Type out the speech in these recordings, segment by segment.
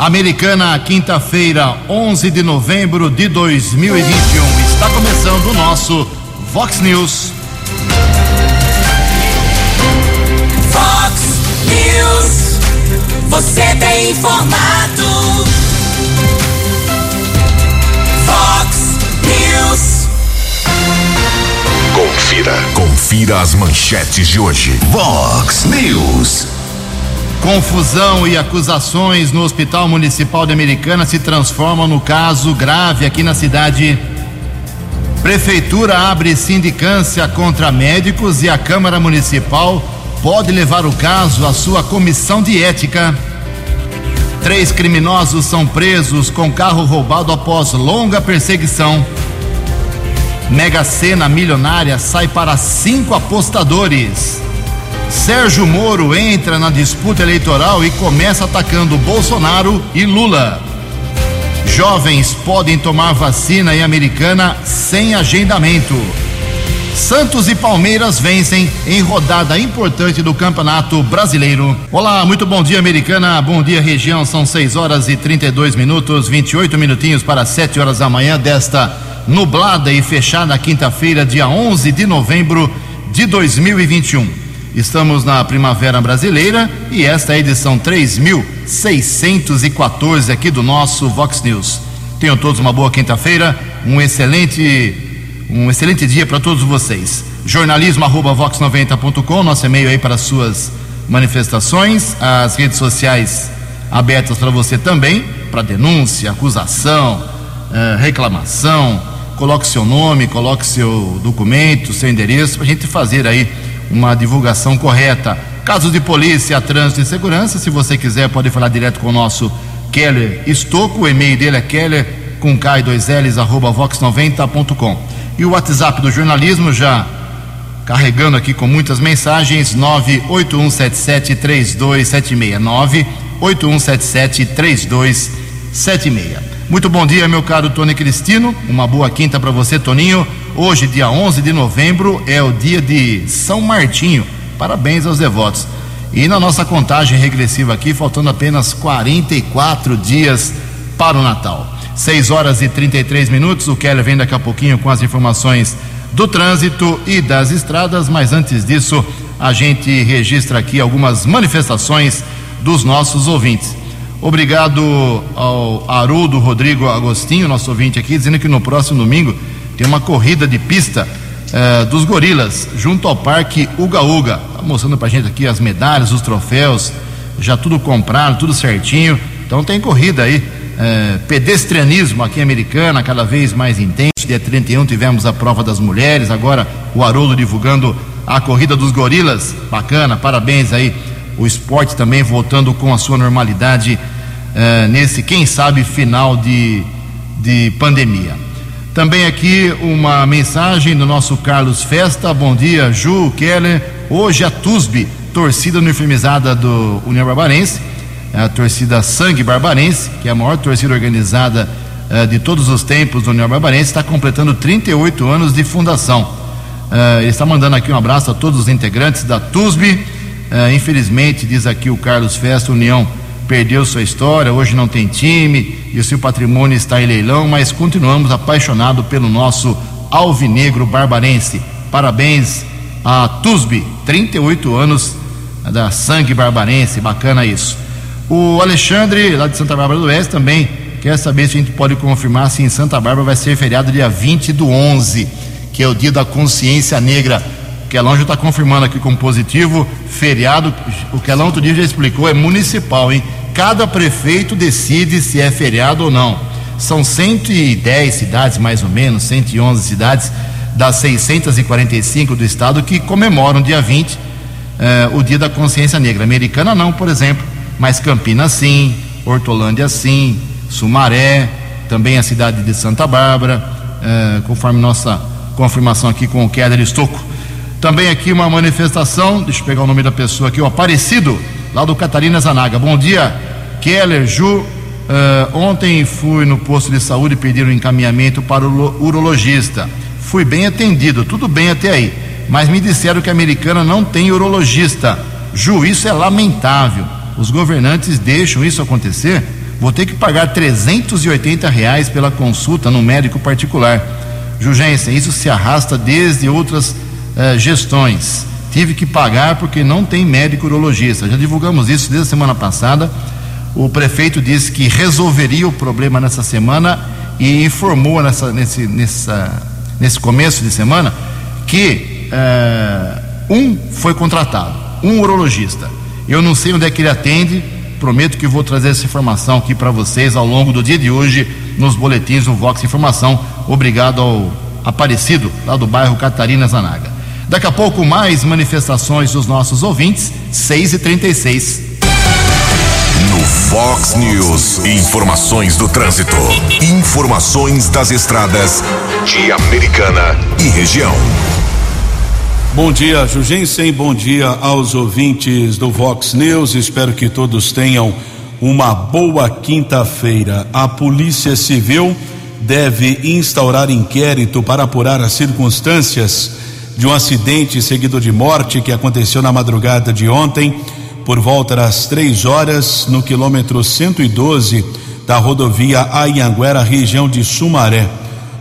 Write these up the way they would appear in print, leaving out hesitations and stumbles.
Americana, quinta-feira, 11 de novembro de 2021. Está começando o nosso Vox News. Vox News, você tem informado. Vox News. Confira as manchetes de hoje. Vox News. Confusão e acusações no Hospital Municipal de Americana se transformam no caso grave aqui na cidade. Prefeitura abre sindicância contra médicos e a Câmara Municipal pode levar o caso à sua comissão de ética. 3 criminosos são presos com carro roubado após longa perseguição. Mega Sena milionária sai para 5 apostadores. Sérgio Moro entra na disputa eleitoral e começa atacando Bolsonaro e Lula. Jovens podem tomar vacina em Americana sem agendamento. Santos e Palmeiras vencem em rodada importante do Campeonato Brasileiro. Olá, muito bom dia, Americana. Bom dia, região. São 6h32, 28 minutinhos para 7 horas da manhã desta nublada e fechada quinta-feira, dia 11 de novembro de 2021. Estamos na Primavera Brasileira e esta é a edição 3.614 aqui do nosso Vox News. Tenham todos uma boa quinta-feira, um excelente dia para todos vocês. jornalismo@vox90.com, nosso e-mail aí para suas manifestações, as redes sociais abertas para você também, para denúncia, acusação, reclamação. Coloque seu nome, coloque seu documento, seu endereço, para a gente fazer aí uma divulgação correta. Casos de polícia, trânsito e segurança, se você quiser pode falar direto com o nosso Keller Stocco, o e-mail dele é keller@vox90.com. E o WhatsApp do jornalismo já carregando aqui com muitas mensagens, 981773276, 981773276. Muito bom dia, meu caro Tony Cristino, uma boa quinta para você, Toninho. Hoje, dia 11 de novembro, é o dia de São Martinho. Parabéns aos devotos. E na nossa contagem regressiva aqui, faltando apenas 44 dias para o Natal. 6h33, o Keller vem daqui a pouquinho com as informações do trânsito e das estradas, mas antes disso, a gente registra aqui algumas manifestações dos nossos ouvintes. Obrigado ao Haroldo Rodrigo Agostinho, nosso ouvinte aqui, dizendo que no próximo domingo tem uma corrida de pista dos gorilas junto ao Parque Uga Uga. Tá mostrando pra gente aqui as medalhas, os troféus, já tudo comprado, tudo certinho. Então tem corrida aí, pedestrianismo aqui em Americana, cada vez mais intenso. Dia 31 tivemos a prova das mulheres, agora o Haroldo divulgando a corrida dos gorilas. Bacana, parabéns aí. O esporte também voltando com a sua normalidade nesse, quem sabe, final de pandemia. Também aqui uma mensagem do nosso Carlos Festa. Bom dia, Ju, Keller. Hoje a TUSB, torcida uniformizada do União Barbarense, a torcida Sangue Barbarense, que é a maior torcida organizada de todos os tempos do União Barbarense, está completando 38 anos de fundação. Ele está mandando aqui um abraço a todos os integrantes da TUSB. Infelizmente, diz aqui o Carlos Festa, União perdeu sua história, hoje não tem time e o seu patrimônio está em leilão, mas continuamos apaixonados pelo nosso alvinegro barbarense. Parabéns à TUSB, 38 anos da Sangue Barbarense, bacana isso. O Alexandre, lá de Santa Bárbara do Oeste, também quer saber se a gente pode confirmar se em Santa Bárbara vai ser feriado dia 20/11, que é o dia da consciência negra. O Quelão já está confirmando aqui com positivo, feriado. O Quelão outro dia já explicou, é municipal, hein? Cada prefeito decide se é feriado ou não. São 110 cidades, mais ou menos, 111 cidades das 645 do estado que comemoram dia 20, o dia da consciência negra. Americana não, por exemplo, mas Campinas sim, Hortolândia sim, Sumaré, também a cidade de Santa Bárbara, conforme nossa confirmação aqui com o Keller Stocco. Também aqui uma manifestação, deixa eu pegar o nome da pessoa aqui, o Aparecido, lá do Catarina Zanaga. Bom dia, Keller, Ju. Ontem fui no posto de saúde pedir um encaminhamento para o urologista. Fui bem atendido, tudo bem até aí, mas me disseram que a Americana não tem urologista. Ju, isso é lamentável. Os governantes deixam isso acontecer? Vou ter que pagar R$380 pela consulta no médico particular. Jurgência, isso se arrasta desde outras gestões. Tive que pagar porque não tem médico urologista. Já divulgamos isso desde a semana passada. O prefeito disse que resolveria o problema nessa semana e informou nesse começo de semana que foi contratado, um urologista. Eu não sei onde é que ele atende, prometo que vou trazer essa informação aqui para vocês ao longo do dia de hoje nos boletins do Vox Informação. Obrigado ao Aparecido, lá do bairro Catarina Zanaga. Daqui a pouco mais manifestações dos nossos ouvintes, 6h36. No Vox News, informações do trânsito, informações das estradas de Americana e região. Bom dia, Jugensen, bom dia aos ouvintes do Vox News, espero que todos tenham uma boa quinta-feira. A Polícia Civil deve instaurar inquérito para apurar as circunstâncias de um acidente seguido de morte que aconteceu na madrugada de ontem, por volta das 3 horas, no quilômetro 112 da rodovia Anhanguera, região de Sumaré.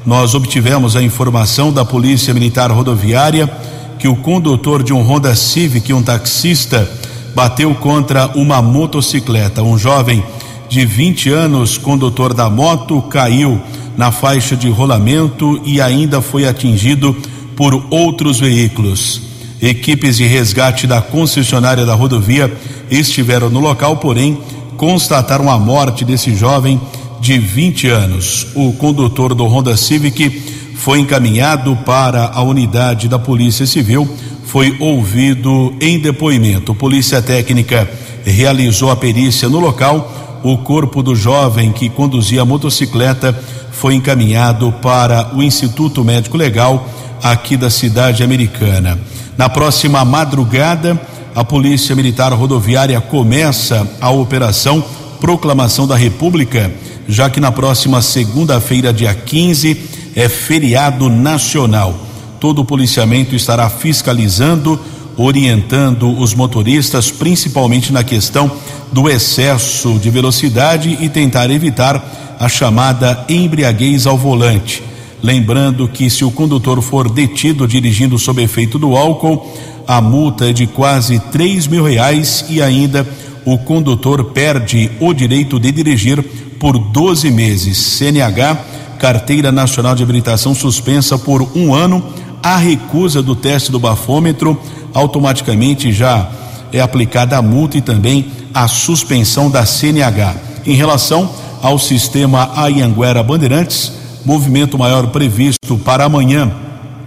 Nós obtivemos a informação da Polícia Militar Rodoviária que o condutor de um Honda Civic, um taxista, bateu contra uma motocicleta. Um jovem de 20 anos, condutor da moto, caiu na faixa de rolamento e ainda foi atingido por outros veículos. Equipes de resgate da concessionária da rodovia estiveram no local, porém constataram a morte desse jovem de 20 anos. O condutor do Honda Civic foi encaminhado para a unidade da Polícia Civil, foi ouvido em depoimento. Polícia Técnica realizou a perícia no local. O corpo do jovem que conduzia a motocicleta foi encaminhado para o Instituto Médico Legal aqui da cidade americana. Na próxima madrugada, a Polícia Militar Rodoviária começa a operação Proclamação da República, já que na próxima segunda-feira, dia 15, é feriado nacional. Todo o policiamento estará fiscalizando, orientando os motoristas, principalmente na questão do excesso de velocidade, e tentar evitar a chamada embriaguez ao volante. Lembrando que se o condutor for detido dirigindo sob efeito do álcool, a multa é de quase R$3.000 e ainda o condutor perde o direito de dirigir por 12 meses. CNH, Carteira Nacional de Habilitação, suspensa por 1 ano. A recusa do teste do bafômetro, automaticamente já é aplicada a multa e também a suspensão da CNH. Em relação ao sistema Anhanguera Bandeirantes, movimento maior previsto para amanhã,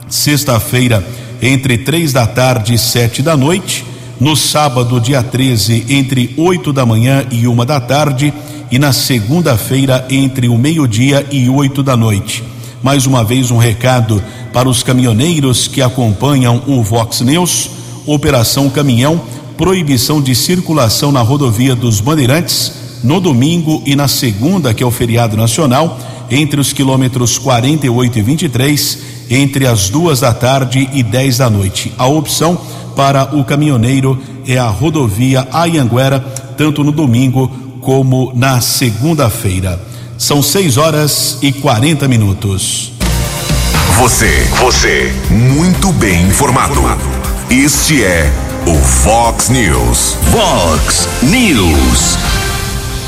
sexta-feira, entre 3 da tarde e 7 da noite, no sábado, dia 13, entre 8 da manhã e 1 da tarde, e na segunda-feira, entre o meio-dia e 8 da noite. Mais uma vez um recado para os caminhoneiros que acompanham o Vox News: Operação Caminhão, proibição de circulação na rodovia dos Bandeirantes, no domingo e na segunda, que é o feriado nacional, entre os quilômetros 48 e 23, entre as 2 da tarde e 10 da noite. A opção para o caminhoneiro é a rodovia Anhanguera, tanto no domingo como na segunda-feira. São 6h40. Você, muito bem informado. Este é o Vox News. Vox News.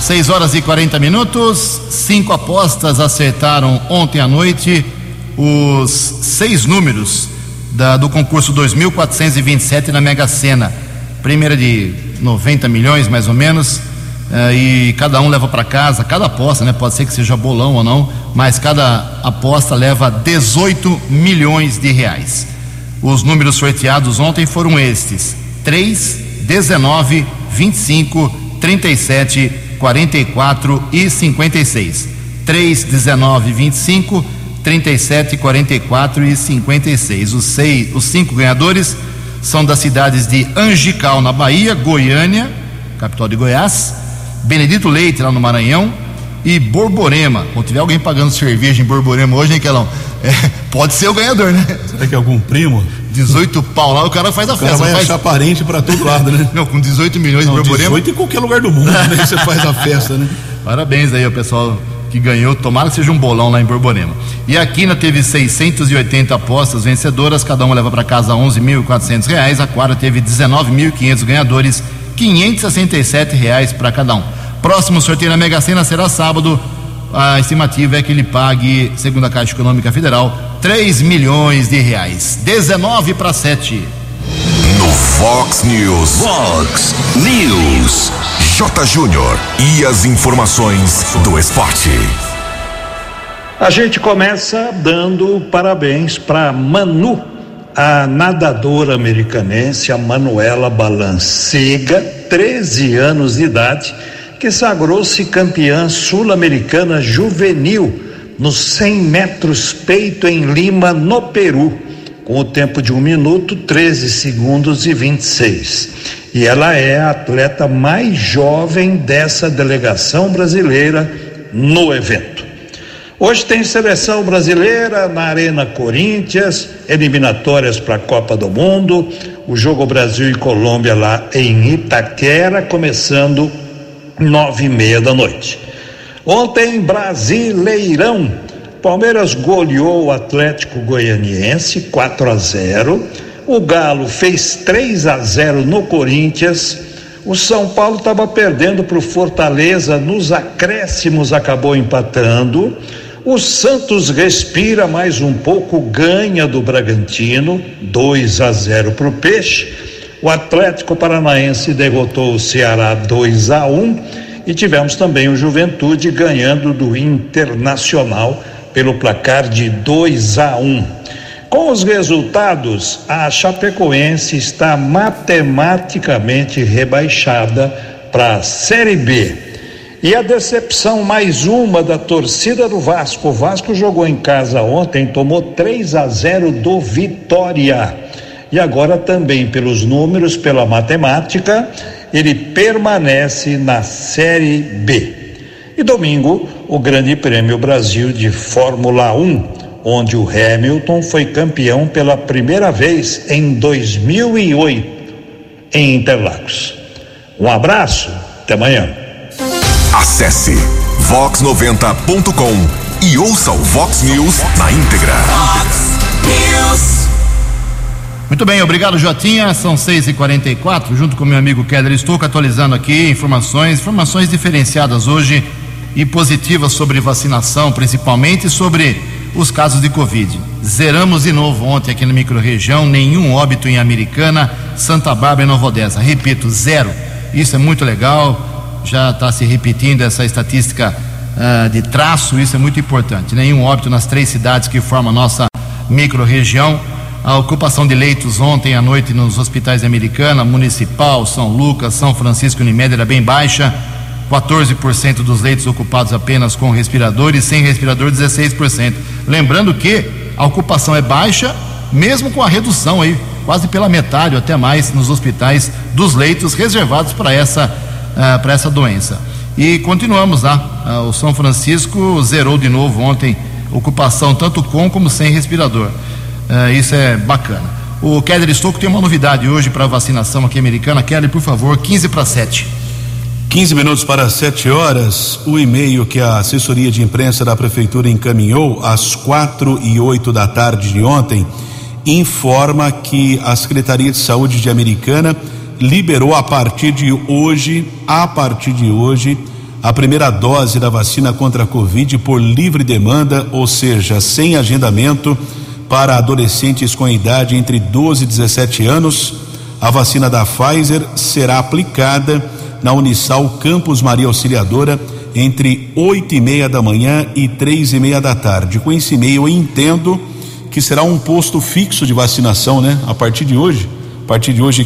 6h40, 5 apostas acertaram ontem à noite os 6 números do concurso 2427 na Mega Sena. Primeira de 90 milhões, mais ou menos, e cada um leva para casa, cada aposta, né? Pode ser que seja bolão ou não, mas cada aposta leva 18 milhões de reais. Os números sorteados ontem foram estes: 3, 19, 25, 37, 44 e 56. 3, 19, 25, 37, 44 e 56. Os 5 ganhadores são das cidades de Angical, na Bahia, Goiânia, capital de Goiás, Benedito Leite, lá no Maranhão, e Borborema. Quando tiver alguém pagando cerveja em Borborema hoje, hein, Quelão? Pode ser o ganhador, né? Será que é algum primo? 18 pau lá, o cara faz a festa. O cara vai achar parente pra todo lado, né? Não, com 18 milhões de Borborema. 18 em qualquer lugar do mundo, né? Você faz a festa, né? Parabéns aí ao pessoal que ganhou, tomara que seja um bolão lá em Borborema. E a Quina teve 680 apostas vencedoras, cada uma leva para casa R$11.400, a Quara teve 19.500 ganhadores, R$567 para cada um. Próximo sorteio na Mega Sena será sábado. A estimativa é que ele pague, segundo a Caixa Econômica Federal, R$3 milhões. 19:07. No Vox News. Vox News. J. Júnior e as informações do esporte. A gente começa dando parabéns para Manu, a nadadora americanense, a Manuela Balancega, 13 anos de idade, que sagrou-se campeã sul-americana juvenil nos 100 metros peito em Lima, no Peru, com o tempo de 1 minuto, 13 segundos e 26. E ela é a atleta mais jovem dessa delegação brasileira no evento. Hoje tem seleção brasileira na Arena Corinthians, eliminatórias para a Copa do Mundo, o jogo Brasil e Colômbia lá em Itaquera, começando 21h30. Ontem, Brasileirão, Palmeiras goleou o Atlético Goianiense 4-0, o Galo fez 3-0 no Corinthians, o São Paulo estava perdendo para o Fortaleza, nos acréscimos acabou empatando, o Santos respira mais um pouco, ganha do Bragantino 2-0 para o Peixe. O Atlético Paranaense derrotou o Ceará 2-1 e tivemos também o Juventude ganhando do Internacional pelo placar de 2-1. Com os resultados, a Chapecoense está matematicamente rebaixada para a Série B. E a decepção mais uma da torcida do Vasco. O Vasco jogou em casa ontem, tomou 3-0 do Vitória. E agora também pelos números, pela matemática, ele permanece na Série B. E domingo, o Grande Prêmio Brasil de Fórmula 1, onde o Hamilton foi campeão pela primeira vez em 2008 em Interlagos. Um abraço, até amanhã. Acesse vox90.com e ouça o Vox News na íntegra. Vox News. Muito bem, obrigado, Jotinha. São 6h44, junto com meu amigo Keller Stocco, atualizando aqui informações diferenciadas hoje e positivas sobre vacinação, principalmente sobre os casos de Covid. Zeramos de novo ontem aqui na microrregião, nenhum óbito em Americana, Santa Bárbara e Nova Odessa. Repito, 0. Isso é muito legal, já está se repetindo essa estatística de traço, isso é muito importante. Nenhum óbito nas três cidades que formam a nossa microrregião. A ocupação de leitos ontem à noite nos hospitais de Americana, Municipal, São Lucas, São Francisco e Unimed era bem baixa, 14% dos leitos ocupados apenas com respirador e sem respirador 16%. Lembrando que a ocupação é baixa, mesmo com a redução aí, quase pela metade ou até mais nos hospitais dos leitos reservados para essa doença. E continuamos lá, o São Francisco zerou de novo ontem ocupação tanto com como sem respirador. Isso é bacana. O Keller Stocco tem uma novidade hoje para vacinação aqui Americana. Keller, por favor, 6:45. 6:45. O e-mail que a assessoria de imprensa da prefeitura encaminhou às 4:08 de ontem informa que a Secretaria de Saúde de Americana liberou a partir de hoje, a primeira dose da vacina contra a Covid por livre demanda, ou seja, sem agendamento, para adolescentes com idade entre 12 e 17 anos. A vacina da Pfizer será aplicada na Unisal Campus Maria Auxiliadora entre 8:30 da manhã e 3:30 da tarde. Com esse e-mail, eu entendo que será um posto fixo de vacinação, né? A partir de hoje,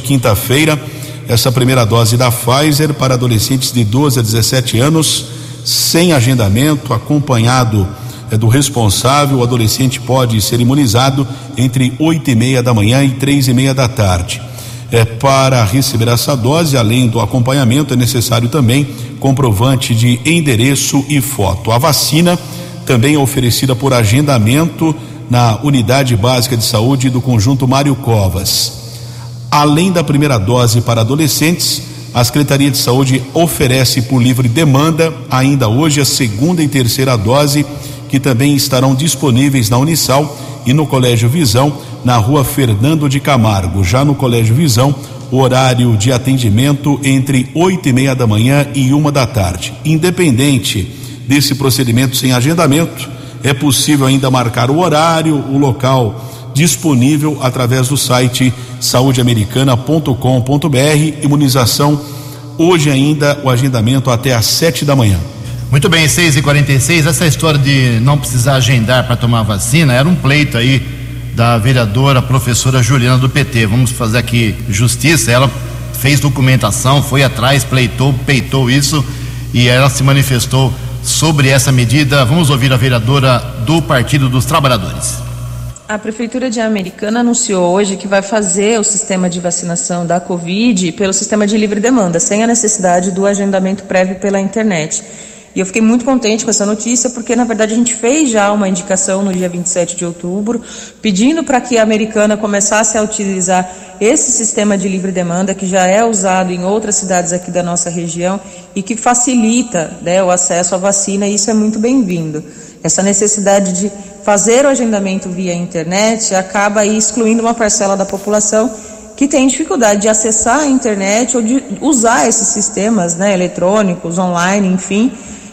quinta-feira, essa primeira dose da Pfizer para adolescentes de 12 a 17 anos, sem agendamento, acompanhado do responsável. O adolescente pode ser imunizado entre 8:30 da manhã e 3:30 da tarde. Para receber essa dose, além do acompanhamento, é necessário também comprovante de endereço e foto. A vacina também é oferecida por agendamento na Unidade Básica de Saúde do Conjunto Mário Covas. Além da primeira dose para adolescentes, a Secretaria de Saúde oferece por livre demanda ainda hoje a segunda e terceira dose, que também estarão disponíveis na Unisal e no Colégio Visão, na rua Fernando de Camargo. Já no Colégio Visão, o horário de atendimento entre 8h30 da manhã e 13h. Independente desse procedimento sem agendamento, é possível ainda marcar o horário, o local disponível através do site saudeamericana.com.br. Imunização hoje ainda, o agendamento até às 7h. Muito bem, 6h46, essa história de não precisar agendar para tomar vacina era um pleito aí da vereadora professora Juliana do PT. Vamos fazer aqui justiça, ela fez documentação, foi atrás, peitou isso, e ela se manifestou sobre essa medida. Vamos ouvir a vereadora do Partido dos Trabalhadores. A Prefeitura de Americana anunciou hoje que vai fazer o sistema de vacinação da Covid pelo sistema de livre demanda, sem a necessidade do agendamento prévio pela internet. E eu fiquei muito contente com essa notícia, porque, na verdade, a gente fez já uma indicação no dia 27 de outubro, pedindo para que a Americana começasse a utilizar esse sistema de livre demanda, que já é usado em outras cidades aqui da nossa região e que facilita, né, o acesso à vacina, e isso é muito bem-vindo. Essa necessidade de fazer o agendamento via internet acaba aí excluindo uma parcela da população que tem dificuldade de acessar a internet ou de usar esses sistemas, né, eletrônicos, online, enfim.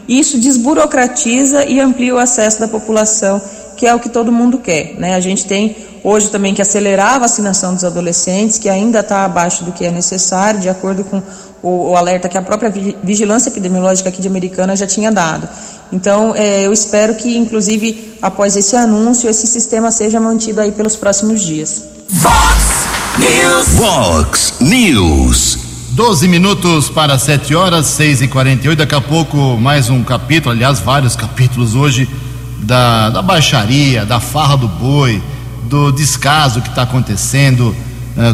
Isso desburocratiza e amplia o acesso da população, que é o que todo mundo quer, né? A gente tem hoje também que acelerar a vacinação dos adolescentes, que ainda está abaixo do que é necessário, de acordo com o alerta que a própria Vigilância Epidemiológica aqui de Americana já tinha dado. Então, eu espero que, inclusive, após esse anúncio, esse sistema seja mantido aí pelos próximos dias. Vox News. Vox News. 12 minutos para 7h, 6h48, daqui a pouco mais um capítulo, aliás, vários capítulos hoje da baixaria, da farra do boi, do descaso que está acontecendo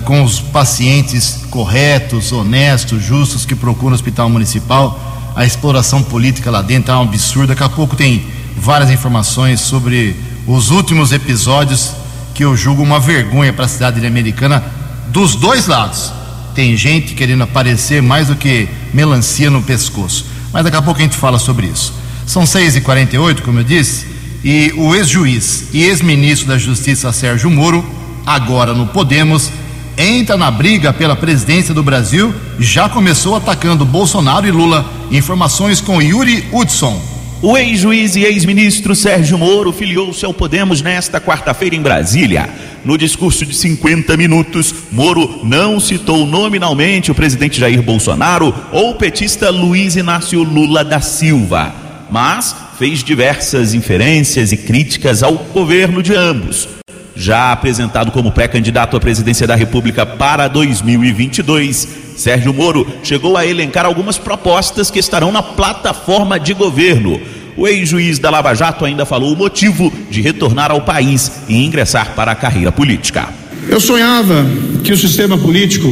com os pacientes corretos, honestos, justos que procuram o hospital municipal. A exploração política lá dentro é um absurdo. Daqui a pouco tem várias informações sobre os últimos episódios que eu julgo uma vergonha para a cidade de Americana dos dois lados. Tem gente querendo aparecer mais do que melancia no pescoço. Mas daqui a pouco a gente fala sobre isso. São 6h48, como eu disse, e o ex-juiz e ex-ministro da Justiça Sérgio Moro, agora no Podemos, entra na briga pela presidência do Brasil, já começou atacando Bolsonaro e Lula. Informações com Yuri Hudson. O ex-juiz e ex-ministro Sérgio Moro filiou-se ao Podemos nesta quarta-feira em Brasília. No discurso de 50 minutos, Moro não citou nominalmente o presidente Jair Bolsonaro ou o petista Luiz Inácio Lula da Silva, mas fez diversas inferências e críticas ao governo de ambos. Já apresentado como pré-candidato à presidência da República para 2022, Sérgio Moro chegou a elencar algumas propostas que estarão na plataforma de governo. O ex-juiz da Lava Jato ainda falou o motivo de retornar ao país e ingressar para a carreira política. Eu sonhava que o sistema político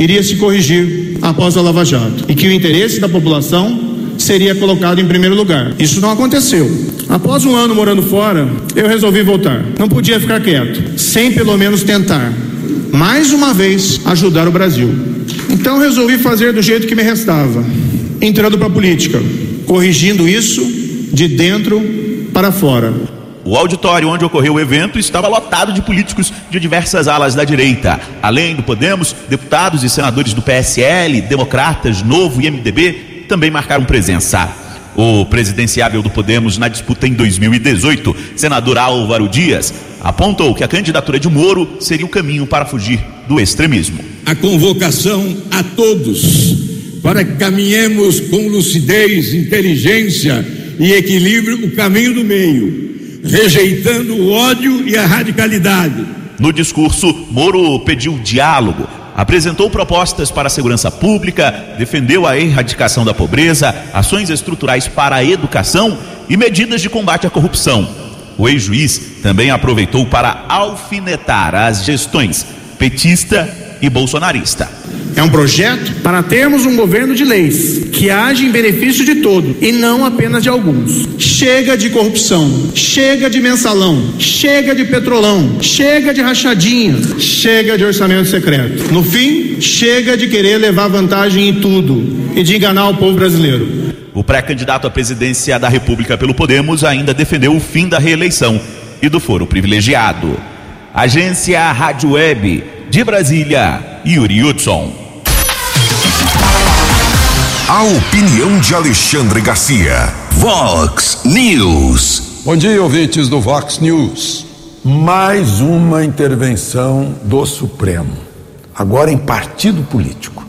iria se corrigir após a Lava Jato e que o interesse da população seria colocado em primeiro lugar. Isso não aconteceu. Após um ano morando fora, eu resolvi voltar. Não podia ficar quieto, sem pelo menos tentar, mais uma vez, ajudar o Brasil. Então resolvi fazer do jeito que me restava, entrando para a política, corrigindo isso de dentro para fora. O auditório onde ocorreu o evento estava lotado de políticos de diversas alas da direita. Além do Podemos, deputados e senadores do PSL, Democratas, Novo e MDB também marcaram presença. O presidenciável do Podemos na disputa em 2018, senador Álvaro Dias, apontou que a candidatura de Moro seria o caminho para fugir do extremismo. A convocação a todos para que caminhemos com lucidez, inteligência e equilíbrio o caminho do meio, rejeitando o ódio e a radicalidade. No discurso, Moro pediu diálogo, apresentou propostas para a segurança pública, defendeu a erradicação da pobreza, ações estruturais para a educação e medidas de combate à corrupção. O ex-juiz também aproveitou para alfinetar as gestões petista e bolsonarista. É um projeto para termos um governo de leis, que age em benefício de todos e não apenas de alguns. Chega de corrupção, chega de mensalão, chega de petrolão, chega de rachadinha, chega de orçamento secreto. No fim, chega de querer levar vantagem em tudo e de enganar o povo brasileiro. O pré-candidato à presidência da República pelo Podemos ainda defendeu o fim da reeleição e do foro privilegiado. Agência Rádio Web de Brasília, Yuri Hudson. A opinião de Alexandre Garcia. Vox News. Bom dia, ouvintes do Vox News. Mais uma intervenção do Supremo, agora em partido político.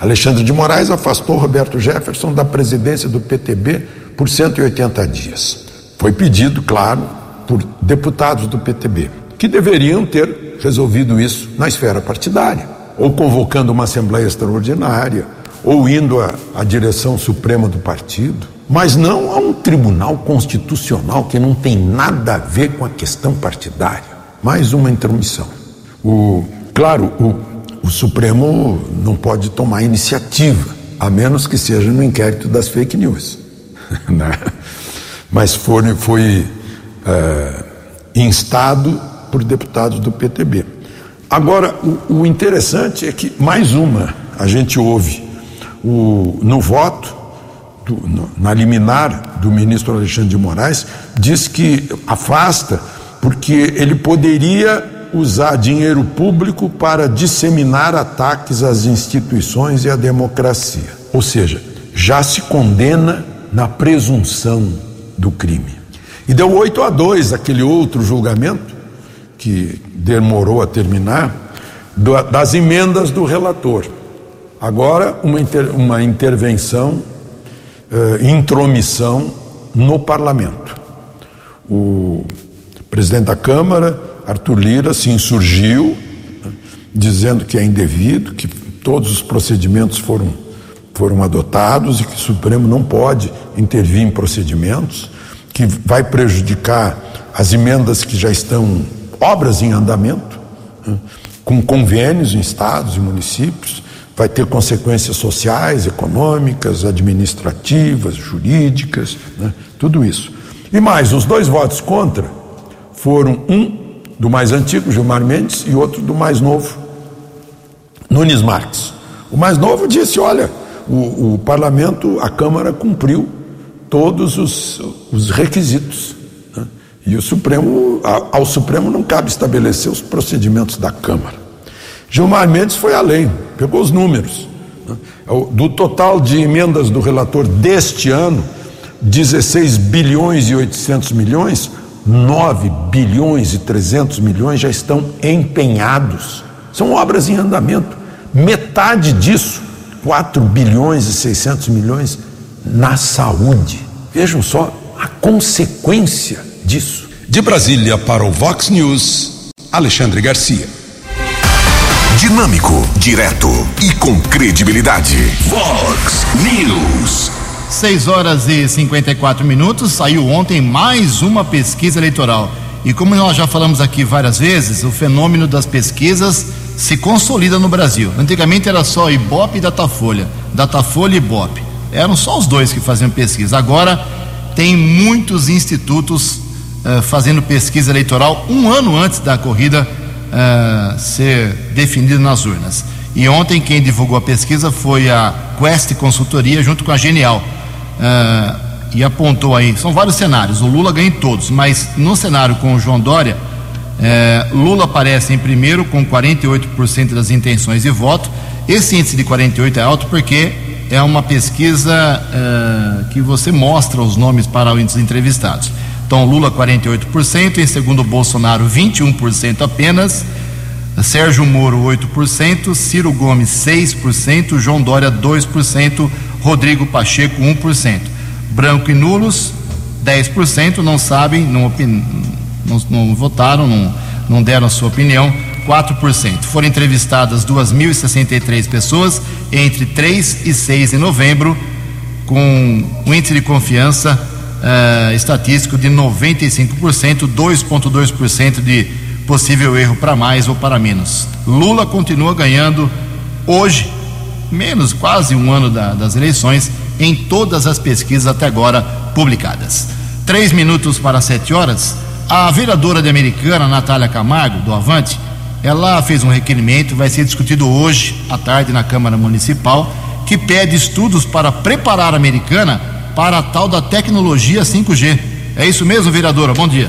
Alexandre de Moraes afastou Roberto Jefferson da presidência do PTB por 180 dias. Foi pedido, claro, por deputados do PTB, que deveriam ter resolvido isso na esfera partidária, ou convocando uma assembleia extraordinária, ou indo à direção suprema do partido, mas não a um tribunal constitucional que não tem nada a ver com a questão partidária. Mais uma intromissão. O Supremo não pode tomar iniciativa, a menos que seja no inquérito das fake news. Mas foi instado por deputados do PTB. Agora, o interessante é que, mais uma, a gente ouve no voto, na liminar do ministro Alexandre de Moraes, diz que afasta porque ele poderia usar dinheiro público para disseminar ataques às instituições e à democracia. Ou seja, já se condena na presunção do crime. E deu 8-2 aquele outro julgamento, que demorou a terminar, das emendas do relator. Agora, uma intervenção, intromissão no parlamento. O presidente da Câmara, Arthur Lira, se insurgiu, né, dizendo que é indevido, que todos os procedimentos foram adotados e que o Supremo não pode intervir em procedimentos, que vai prejudicar as emendas que já estão, obras em andamento, né, com convênios em estados e municípios, vai ter consequências sociais, econômicas, administrativas, jurídicas, né, tudo isso. E mais, os dois votos contra foram um do mais antigo, Gilmar Mendes, e outro do mais novo, Nunes Marques. O mais novo disse, olha, o parlamento, a Câmara cumpriu todos os requisitos, né? E o Supremo, ao Supremo não cabe estabelecer os procedimentos da Câmara. Gilmar Mendes foi além, pegou os números, né? Do total de emendas do relator deste ano, 16 bilhões e 800 milhões, 9 bilhões e 300 milhões já estão empenhados. São obras em andamento. Metade disso, 4 bilhões e 600 milhões na saúde. Vejam só a consequência disso. De Brasília para o Vox News, Alexandre Garcia. Dinâmico, direto e com credibilidade. Vox News. 6:54, saiu ontem mais uma pesquisa eleitoral. E como nós já falamos aqui várias vezes, o fenômeno das pesquisas se consolida no Brasil. Antigamente era só Ibope e Datafolha. Datafolha e Ibope. Eram só os dois que faziam pesquisa. Agora tem muitos institutos fazendo pesquisa eleitoral um ano antes da corrida ser definida nas urnas. E ontem quem divulgou a pesquisa foi a Quest Consultoria junto com a Genial. E apontou aí, são vários cenários, o Lula ganha em todos, mas no cenário com o João Dória, Lula aparece em primeiro com 48% das intenções de voto. Esse índice de 48 é alto porque é uma pesquisa que você mostra os nomes para os entrevistados. Então Lula 48%, em segundo Bolsonaro 21% apenas, Sérgio Moro 8%, Ciro Gomes 6%, João Dória 2%, Rodrigo Pacheco 1%. Branco e nulos 10%, não sabem, não votaram, não deram a sua opinião, 4%. Foram entrevistadas 2.063 pessoas entre 3 e 6 de novembro, com um índice de confiança estatístico de 95%, 2,2% de possível erro para mais ou para menos. Lula continua ganhando hoje, menos quase um ano das eleições, em todas as pesquisas até agora publicadas. 6:53, a vereadora de Americana, Natália Camargo, do Avante, ela fez um requerimento, vai ser discutido hoje à tarde na Câmara Municipal, que pede estudos para preparar a Americana para a tal da tecnologia 5G. É isso mesmo, vereadora? Bom dia.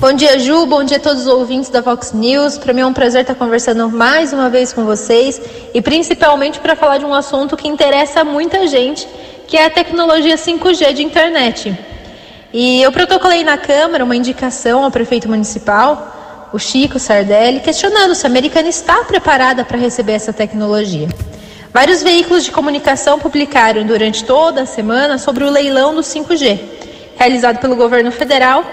Bom dia, Ju. Bom dia a todos os ouvintes da Vox News. Para mim é um prazer estar conversando mais uma vez com vocês e principalmente para falar de um assunto que interessa muita gente, que é a tecnologia 5G de internet. E eu protocolei na Câmara uma indicação ao prefeito municipal, o Chico Sardelli, questionando se a Americana está preparada para receber essa tecnologia. Vários veículos de comunicação publicaram durante toda a semana sobre o leilão do 5G, realizado pelo governo federal,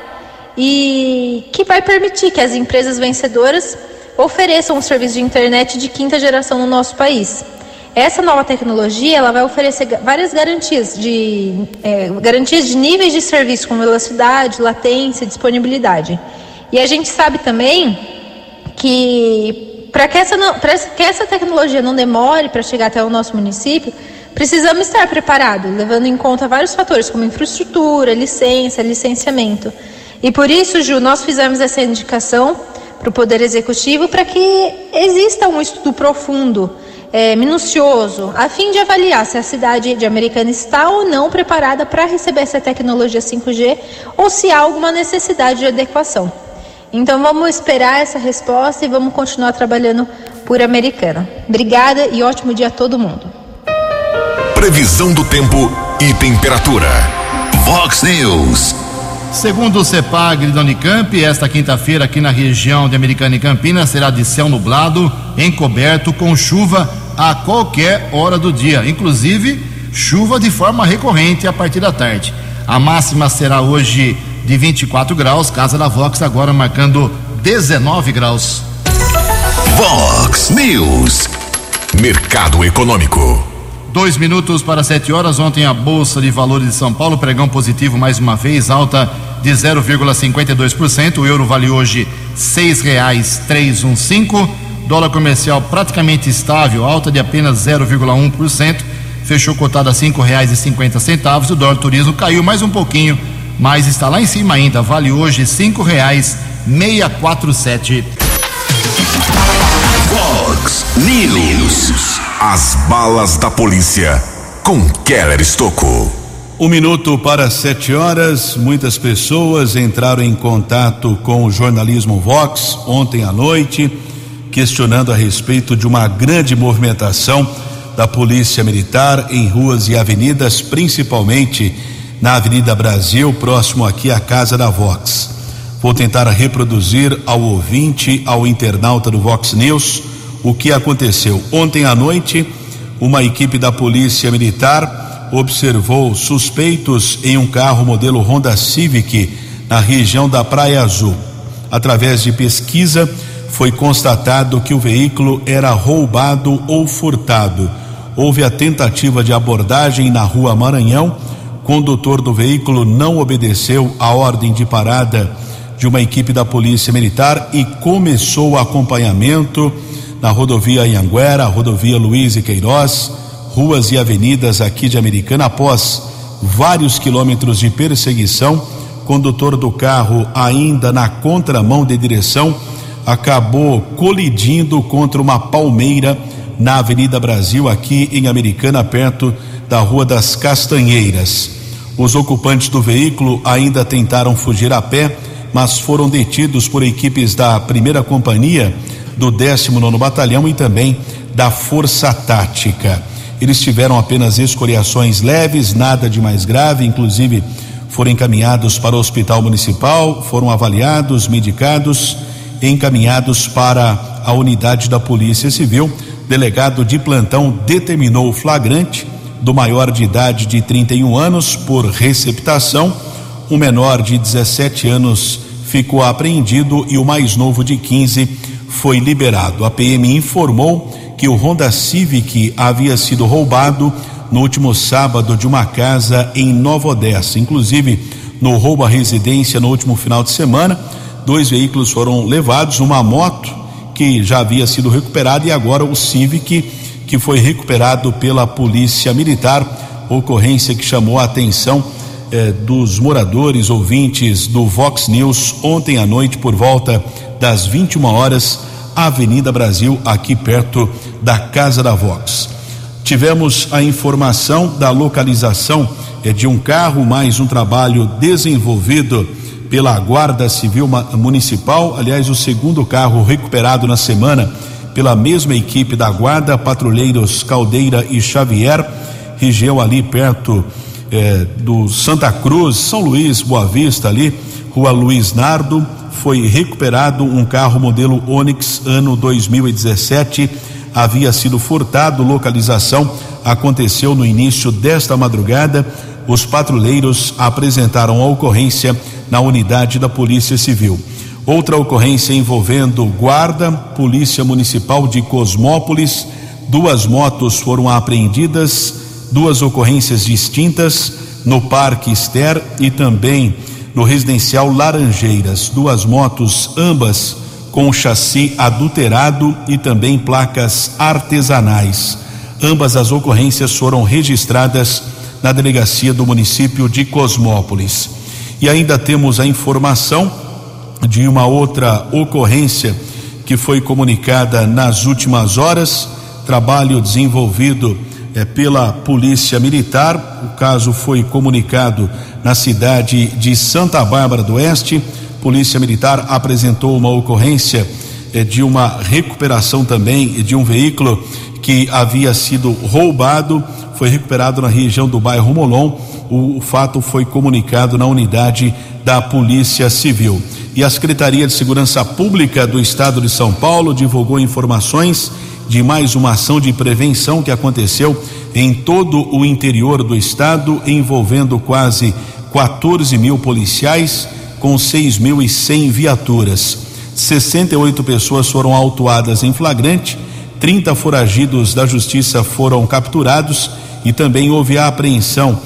e que vai permitir que as empresas vencedoras ofereçam um serviço de internet de quinta geração no nosso país. Essa nova tecnologia ela vai oferecer várias garantias de níveis de serviço, como velocidade, latência e disponibilidade. E a gente sabe também que para que essa tecnologia não demore para chegar até o nosso município, precisamos estar preparados, levando em conta vários fatores, como infraestrutura, licença, licenciamento. E por isso, Ju, nós fizemos essa indicação para o Poder Executivo para que exista um estudo profundo, minucioso, a fim de avaliar se a cidade de Americana está ou não preparada para receber essa tecnologia 5G ou se há alguma necessidade de adequação. Então vamos esperar essa resposta e vamos continuar trabalhando por Americana. Obrigada e ótimo dia a todo mundo. Previsão do tempo e temperatura. Vox News. Segundo o CEPAGRE da Unicamp, esta quinta-feira aqui na região de Americana e Campinas será de céu nublado, encoberto com chuva a qualquer hora do dia, inclusive chuva de forma recorrente a partir da tarde. A máxima será hoje de 24 graus, casa da Vox agora marcando 19 graus. Vox News, mercado econômico. 6:02, ontem a Bolsa de Valores de São Paulo, pregão positivo mais uma vez, alta de 0,52%, o euro vale hoje R$6,315, dólar comercial praticamente estável, alta de apenas 0,1%, fechou cotado a R$5,50, o dólar turismo caiu mais um pouquinho, mas está lá em cima ainda, vale hoje R$5,647. Vox News, as balas da polícia com Keller Stocco. 6:07, muitas pessoas entraram em contato com o jornalismo Vox ontem à noite, questionando a respeito de uma grande movimentação da polícia militar em ruas e avenidas, principalmente na Avenida Brasil, próximo aqui à Casa da Vox. Vou tentar reproduzir ao ouvinte, ao internauta do Vox News, o que aconteceu. Ontem à noite, uma equipe da Polícia Militar observou suspeitos em um carro modelo Honda Civic na região da Praia Azul. Através de pesquisa, foi constatado que o veículo era roubado ou furtado. Houve a tentativa de abordagem na Rua Maranhão. Condutor do veículo não obedeceu a ordem de parada de uma equipe da Polícia Militar e começou o acompanhamento na rodovia Anhanguera, rodovia Luiz e Queiroz, ruas e avenidas aqui de Americana. Após vários quilômetros de perseguição, condutor do carro, ainda na contramão de direção, acabou colidindo contra uma palmeira na Avenida Brasil, aqui em Americana, perto da Rua das Castanheiras. Os ocupantes do veículo ainda tentaram fugir a pé, mas foram detidos por equipes da 1ª Companhia, do 19º Batalhão e também da Força Tática. Eles tiveram apenas escoriações leves, nada de mais grave, inclusive foram encaminhados para o Hospital Municipal, foram avaliados, medicados, encaminhados para a unidade da Polícia Civil. Delegado de plantão determinou o flagrante do maior de idade de 31 anos por receptação, o menor de 17 anos ficou apreendido e o mais novo de 15 foi liberado. A PM informou que o Honda Civic havia sido roubado no último sábado de uma casa em Nova Odessa. Inclusive, no roubo à residência no último final de semana, Dois veículos foram levados, uma moto que já havia sido recuperada e agora o Civic, que foi recuperado pela Polícia Militar. Ocorrência que chamou a atenção dos moradores, ouvintes do Vox News, ontem à noite por volta das 21 horas, Avenida Brasil, aqui perto da Casa da Vox. Tivemos a informação da localização de um carro, mais um trabalho desenvolvido pela Guarda Civil Municipal, aliás, o segundo carro recuperado na semana pela mesma equipe da Guarda, patrulheiros Caldeira e Xavier, região ali perto do Santa Cruz, São Luís, Boa Vista ali, Rua Luiz Nardo. Foi recuperado um carro modelo Onix, ano 2017, havia sido furtado. Localização aconteceu no início desta madrugada. Os patrulheiros apresentaram a ocorrência na unidade da Polícia Civil. Outra ocorrência envolvendo Guarda, Polícia Municipal de Cosmópolis, duas motos foram apreendidas, duas ocorrências distintas no Parque Ester e também no Residencial Laranjeiras. Duas motos, ambas com chassi adulterado e também placas artesanais. Ambas as ocorrências foram registradas na delegacia do município de Cosmópolis. E ainda temos a informação de uma outra ocorrência que foi comunicada nas últimas horas, trabalho desenvolvido pela Polícia Militar. O caso foi comunicado na cidade de Santa Bárbara do Oeste. Polícia Militar apresentou uma ocorrência de uma recuperação também de um veículo que havia sido roubado, foi recuperado na região do bairro Molon. O fato foi comunicado na unidade da Polícia Civil. E a Secretaria de Segurança Pública do Estado de São Paulo divulgou informações de mais uma ação de prevenção que aconteceu em todo o interior do estado, envolvendo quase 14 mil policiais com 6.100 viaturas. 68 pessoas foram autuadas em flagrante, 30 foragidos da justiça foram capturados e também houve a apreensão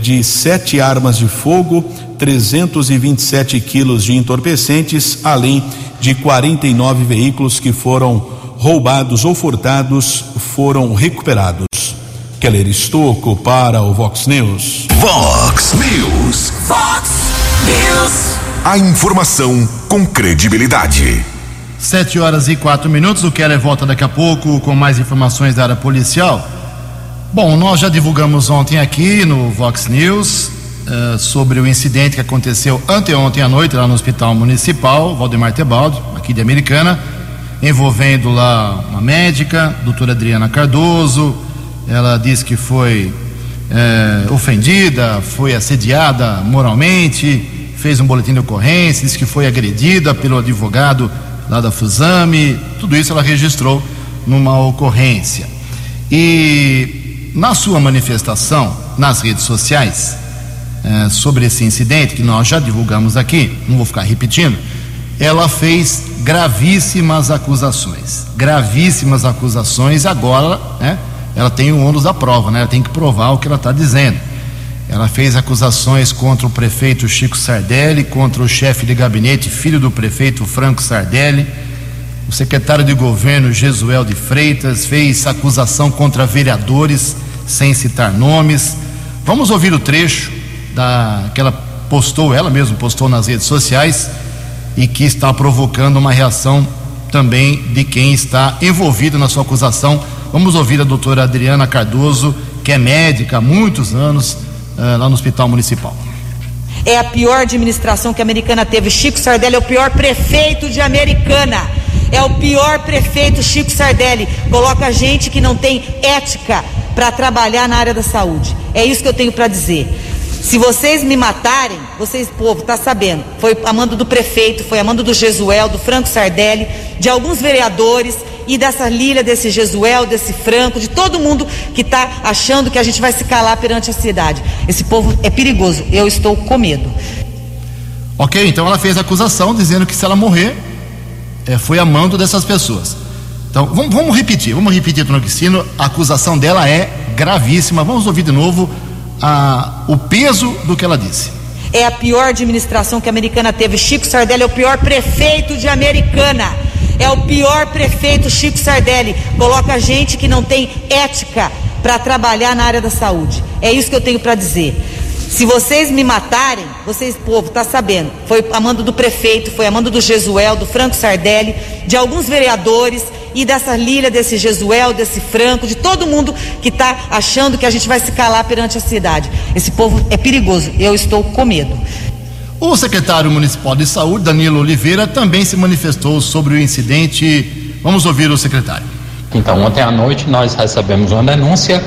de 7 armas de fogo, 327 quilos de entorpecentes, além de 49 veículos que foram roubados ou furtados, foram recuperados. Keller Stocco para o Vox News. Vox News. Vox News. A informação com credibilidade. 7:04. O Keller volta daqui a pouco com mais informações da área policial. Bom, nós já divulgamos ontem aqui no Vox News sobre o incidente que aconteceu anteontem à noite lá no Hospital Municipal Valdemar Tebaldi, aqui de Americana, envolvendo lá uma médica, doutora Adriana Cardoso. Ela disse que foi ofendida, foi assediada moralmente, fez um boletim de ocorrência, disse que foi agredida pelo advogado lá da Fusame. Tudo isso ela registrou numa ocorrência. E na sua manifestação nas redes sociais sobre esse incidente que nós já divulgamos aqui, não vou ficar repetindo, ela fez gravíssimas acusações. Agora, né, ela tem o ônus da prova, né? Ela tem que provar o que ela está dizendo. Ela fez acusações contra o prefeito Chico Sardelli, contra o chefe de gabinete, filho do prefeito Franco Sardelli, o secretário de governo Jesuel de Freitas, fez acusação contra vereadores, sem citar nomes. Vamos ouvir o trecho que ela mesma postou nas redes sociais, e que está provocando uma reação também de quem está envolvido na sua acusação. Vamos ouvir a doutora Adriana Cardoso, que é médica há muitos anos lá no Hospital Municipal. É a pior administração que a Americana teve. Chico Sardelli é o pior prefeito de Americana. É o pior prefeito, Chico Sardelli. Coloca gente que não tem ética para trabalhar na área da saúde. É isso que eu tenho para dizer. Se vocês me matarem, vocês, povo, tá sabendo, foi a mando do prefeito, foi a mando do Jesuel, do Franco Sardelli, de alguns vereadores e dessa Lília, desse Jesuel, desse Franco, de todo mundo que tá achando que a gente vai se calar perante a cidade. Esse povo é perigoso, eu estou com medo. Ok, então ela fez a acusação dizendo que se ela morrer, foi a mando dessas pessoas. Então, vamos repetir, Tony Cristino, a acusação dela é gravíssima. Vamos ouvir de novo o peso do que ela disse. É a pior administração que a Americana teve. Chico Sardelli é o pior prefeito de Americana. É o pior prefeito, Chico Sardelli. Coloca gente que não tem ética para trabalhar na área da saúde. É isso que eu tenho para dizer. Se vocês me matarem, vocês, povo, tá sabendo. Foi a mando do prefeito, foi a mando do Jesuel, do Franco Sardelli, de alguns vereadores e dessa Lília, desse Jesuel, desse Franco, de todo mundo que tá achando que a gente vai se calar perante a cidade. Esse povo é perigoso, eu estou com medo. O secretário municipal de saúde, Danilo Oliveira, também se manifestou sobre o incidente. Vamos ouvir o secretário. Então, ontem à noite nós recebemos uma denúncia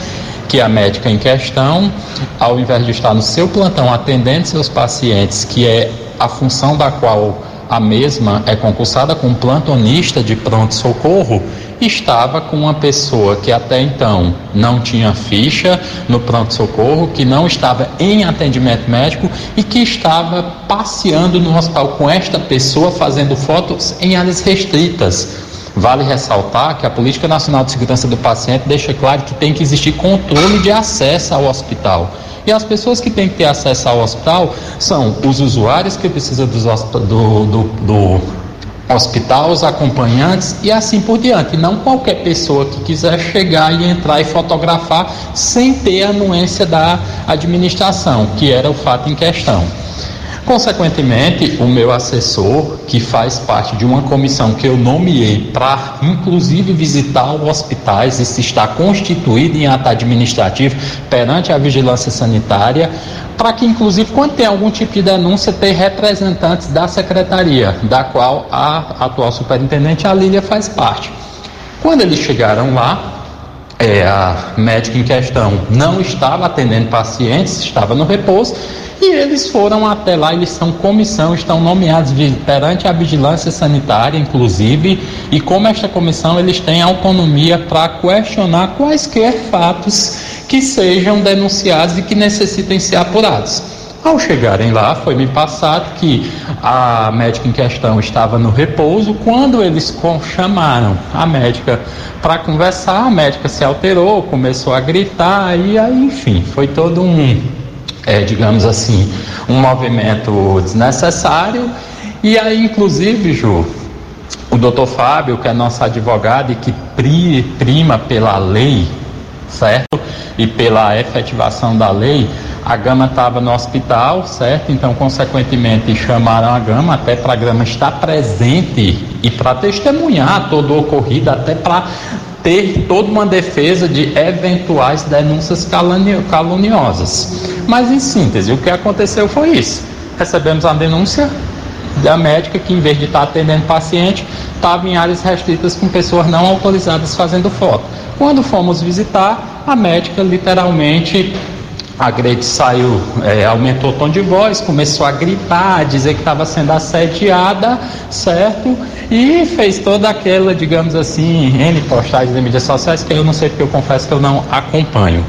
que a médica em questão, ao invés de estar no seu plantão atendendo seus pacientes, que é a função da qual a mesma é concursada como plantonista de pronto-socorro, estava com uma pessoa que até então não tinha ficha no pronto-socorro, que não estava em atendimento médico e que estava passeando no hospital com esta pessoa, fazendo fotos em áreas restritas. Vale ressaltar que a Política Nacional de Segurança do Paciente deixa claro que tem que existir controle de acesso ao hospital. E as pessoas que têm que ter acesso ao hospital são os usuários que precisam do hospital, os acompanhantes e assim por diante. Não qualquer pessoa que quiser chegar e entrar e fotografar sem ter a anuência da administração, que era o fato em questão. Consequentemente, o meu assessor, que faz parte de uma comissão que eu nomeei para, inclusive, visitar os hospitais e se está constituído em ato administrativo perante a vigilância sanitária, para que, inclusive, quando tem algum tipo de denúncia, tem representantes da secretaria, da qual a atual superintendente, a Lília, faz parte. Quando eles chegaram lá, a médica em questão não estava atendendo pacientes, estava no repouso, e eles foram até lá, eles são comissão, estão nomeados perante a vigilância sanitária, inclusive, e como esta comissão, eles têm autonomia para questionar quaisquer fatos que sejam denunciados e que necessitem ser apurados. Ao chegarem lá, foi me passado que a médica em questão estava no repouso. Quando eles chamaram a médica para conversar, a médica se alterou, começou a gritar e aí, enfim, foi todo um movimento desnecessário. E aí, inclusive, Ju, o doutor Fábio, que é nosso advogado e que prima pela lei, certo? E pela efetivação da lei, a Gama estava no hospital, certo? Então, consequentemente, chamaram a Gama até para a Gama estar presente e para testemunhar todo o ocorrido, até para ter toda uma defesa de eventuais denúncias caluniosas. Mas, em síntese, o que aconteceu foi isso. Recebemos a denúncia da médica que, em vez de estar atendendo paciente, estava em áreas restritas com pessoas não autorizadas fazendo foto. Quando fomos visitar, a médica literalmente... A Grete saiu, aumentou o tom de voz, começou a gritar, a dizer que estava sendo assediada, certo? E fez toda aquela, digamos assim, N postagens em mídias sociais, que eu não sei porque eu confesso que eu não acompanho.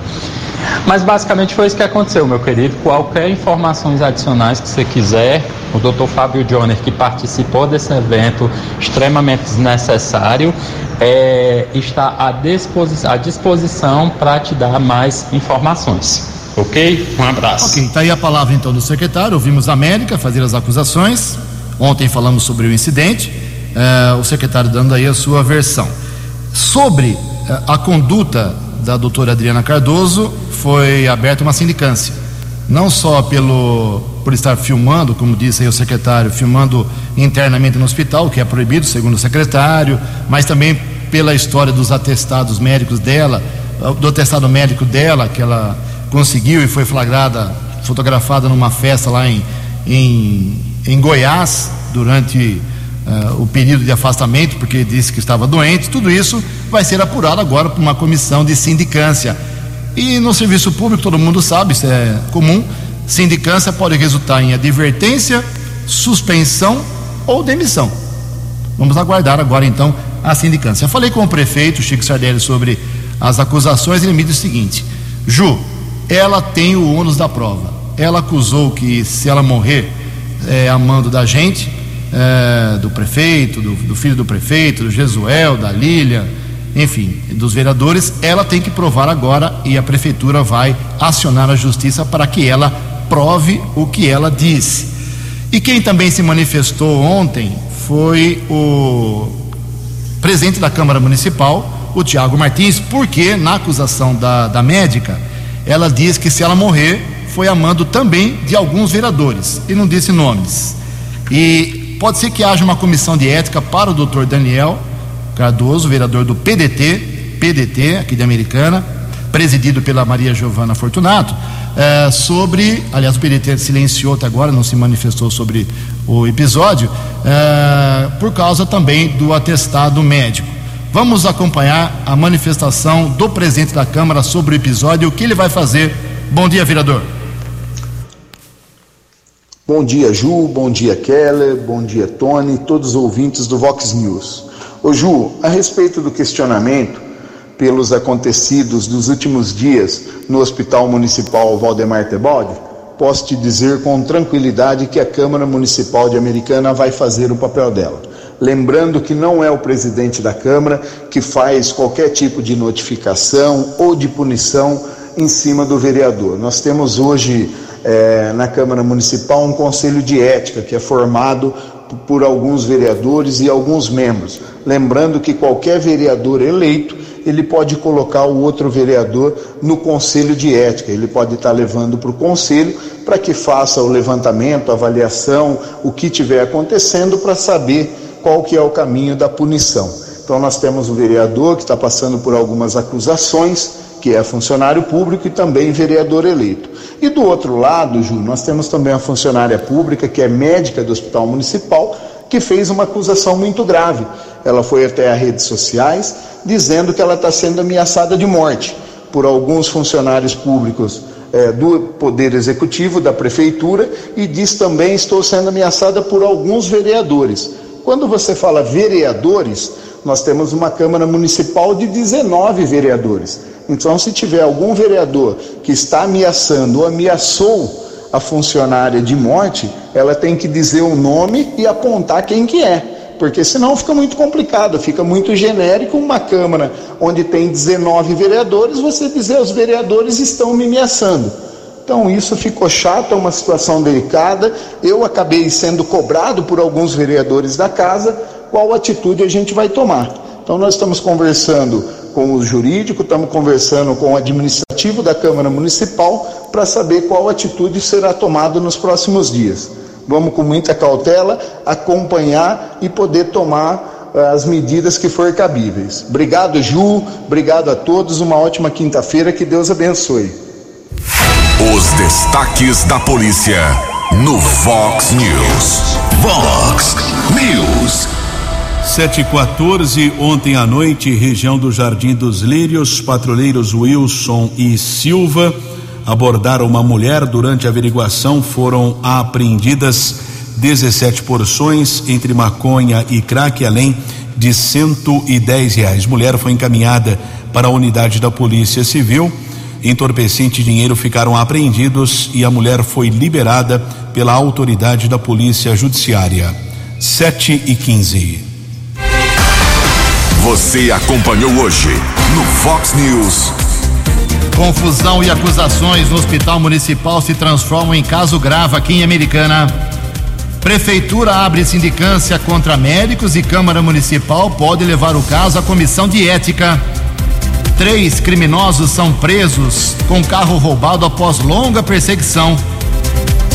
Mas basicamente foi isso que aconteceu, meu querido. Qualquer informações adicionais que você quiser, o Dr. Fábio Joner, que participou desse evento extremamente desnecessário, está à disposição para te dar mais informações. Ok? Um abraço. Ok, está aí a palavra então do secretário. Ouvimos a América fazer as acusações. Ontem falamos sobre o incidente. O secretário dando aí a sua versão. Sobre a conduta da doutora Adriana Cardoso, foi aberta uma sindicância. Não só por estar filmando, como disse aí o secretário, filmando internamente no hospital, que é proibido, segundo o secretário, mas também pela história dos atestados médicos dela, do atestado médico dela, que ela conseguiu e foi flagrada, fotografada numa festa lá em Goiás, durante o período de afastamento, porque disse que estava doente. Tudo isso vai ser apurado agora por uma comissão de sindicância. E no serviço público, todo mundo sabe, isso é comum, sindicância pode resultar em advertência, suspensão ou demissão. Vamos aguardar agora então a sindicância. Eu falei com o prefeito Chico Sardelli sobre as acusações e ele me disse o seguinte: Ju, ela tem o ônus da prova. Ela acusou que se ela morrer a mando da gente, do prefeito, do filho do prefeito, do Jesuel, da Lília, enfim, dos vereadores, ela tem que provar agora e a prefeitura vai acionar a justiça para que ela aprove o que ela disse. E quem também se manifestou ontem foi o presidente da Câmara Municipal, o Tiago Martins, porque na acusação da médica, ela diz que se ela morrer, foi a mando também de alguns vereadores, e não disse nomes. E pode ser que haja uma comissão de ética para o doutor Daniel Cardoso, vereador do PDT aqui de Americana, presidido pela Maria Giovana Fortunato, sobre, aliás, o PDT silenciou até agora, não se manifestou sobre o episódio, por causa também do atestado médico. Vamos acompanhar a manifestação do presidente da Câmara sobre o episódio e o que ele vai fazer. Bom dia, vereador. Bom dia, Ju, bom dia, Keller, bom dia, Tony, todos os ouvintes do Vox News. Ô, Ju, a respeito do questionamento pelos acontecidos dos últimos dias no Hospital Municipal Valdemar Tebaldi, posso te dizer com tranquilidade que a Câmara Municipal de Americana vai fazer o papel dela. Lembrando que não é o presidente da Câmara que faz qualquer tipo de notificação ou de punição em cima do vereador. Nós temos hoje na Câmara Municipal um conselho de ética que é formado por alguns vereadores e alguns membros. Lembrando que qualquer vereador eleito, ele pode colocar o outro vereador no conselho de ética, ele pode estar levando para o conselho para que faça o levantamento, a avaliação, o que estiver acontecendo para saber qual que é o caminho da punição. Então nós temos o vereador que está passando por algumas acusações, que é funcionário público e também vereador eleito. E do outro lado, Ju, nós temos também a funcionária pública, que é médica do Hospital Municipal, que fez uma acusação muito grave. Ela foi até as redes sociais dizendo que ela está sendo ameaçada de morte por alguns funcionários públicos do Poder Executivo, da Prefeitura, e diz também: estou sendo ameaçada por alguns vereadores. Quando você fala vereadores, nós temos uma Câmara Municipal de 19 vereadores. Então, se tiver algum vereador que está ameaçando ou ameaçou a funcionária de morte, ela tem que dizer o nome e apontar quem que é. Porque senão fica muito complicado, fica muito genérico uma Câmara onde tem 19 vereadores, você dizer os vereadores estão me ameaçando. Então isso ficou chato, é uma situação delicada. Eu acabei sendo cobrado por alguns vereadores da casa qual atitude a gente vai tomar. Então nós estamos conversando com o jurídico, estamos conversando com o administrativo da Câmara Municipal para saber qual atitude será tomada nos próximos dias. Vamos com muita cautela acompanhar e poder tomar as medidas que forem cabíveis. Obrigado, Ju. Obrigado a todos. Uma ótima quinta-feira. Que Deus abençoe. Os destaques da polícia no Vox News. Vox News. 7h14, ontem à noite, região do Jardim dos Lírios, patrulheiros Wilson e Silva abordaram uma mulher. Durante a averiguação foram apreendidas 17 porções entre maconha e crack, além de R$110. Mulher foi encaminhada para a unidade da Polícia Civil. Entorpecente e dinheiro ficaram apreendidos e a mulher foi liberada pela autoridade da Polícia Judiciária. 7h15. Você acompanhou hoje no Fox News. Confusão e acusações no Hospital Municipal se transformam em caso grave aqui em Americana. Prefeitura abre sindicância contra médicos e Câmara Municipal pode levar o caso à comissão de ética. 3 criminosos são presos com carro roubado após longa perseguição.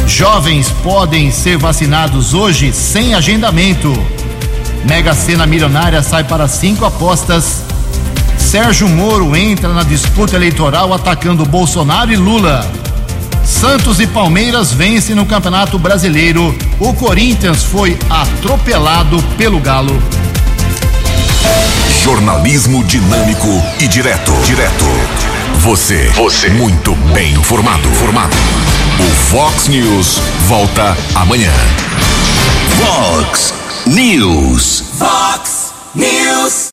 Jovens podem ser vacinados hoje sem agendamento. Mega Sena milionária sai para 5 apostas. Sérgio Moro entra na disputa eleitoral atacando Bolsonaro e Lula. Santos e Palmeiras vencem no Campeonato Brasileiro. O Corinthians foi atropelado pelo Galo. Jornalismo dinâmico e direto. Você. Muito bem informado. O Vox News volta amanhã. Vox News.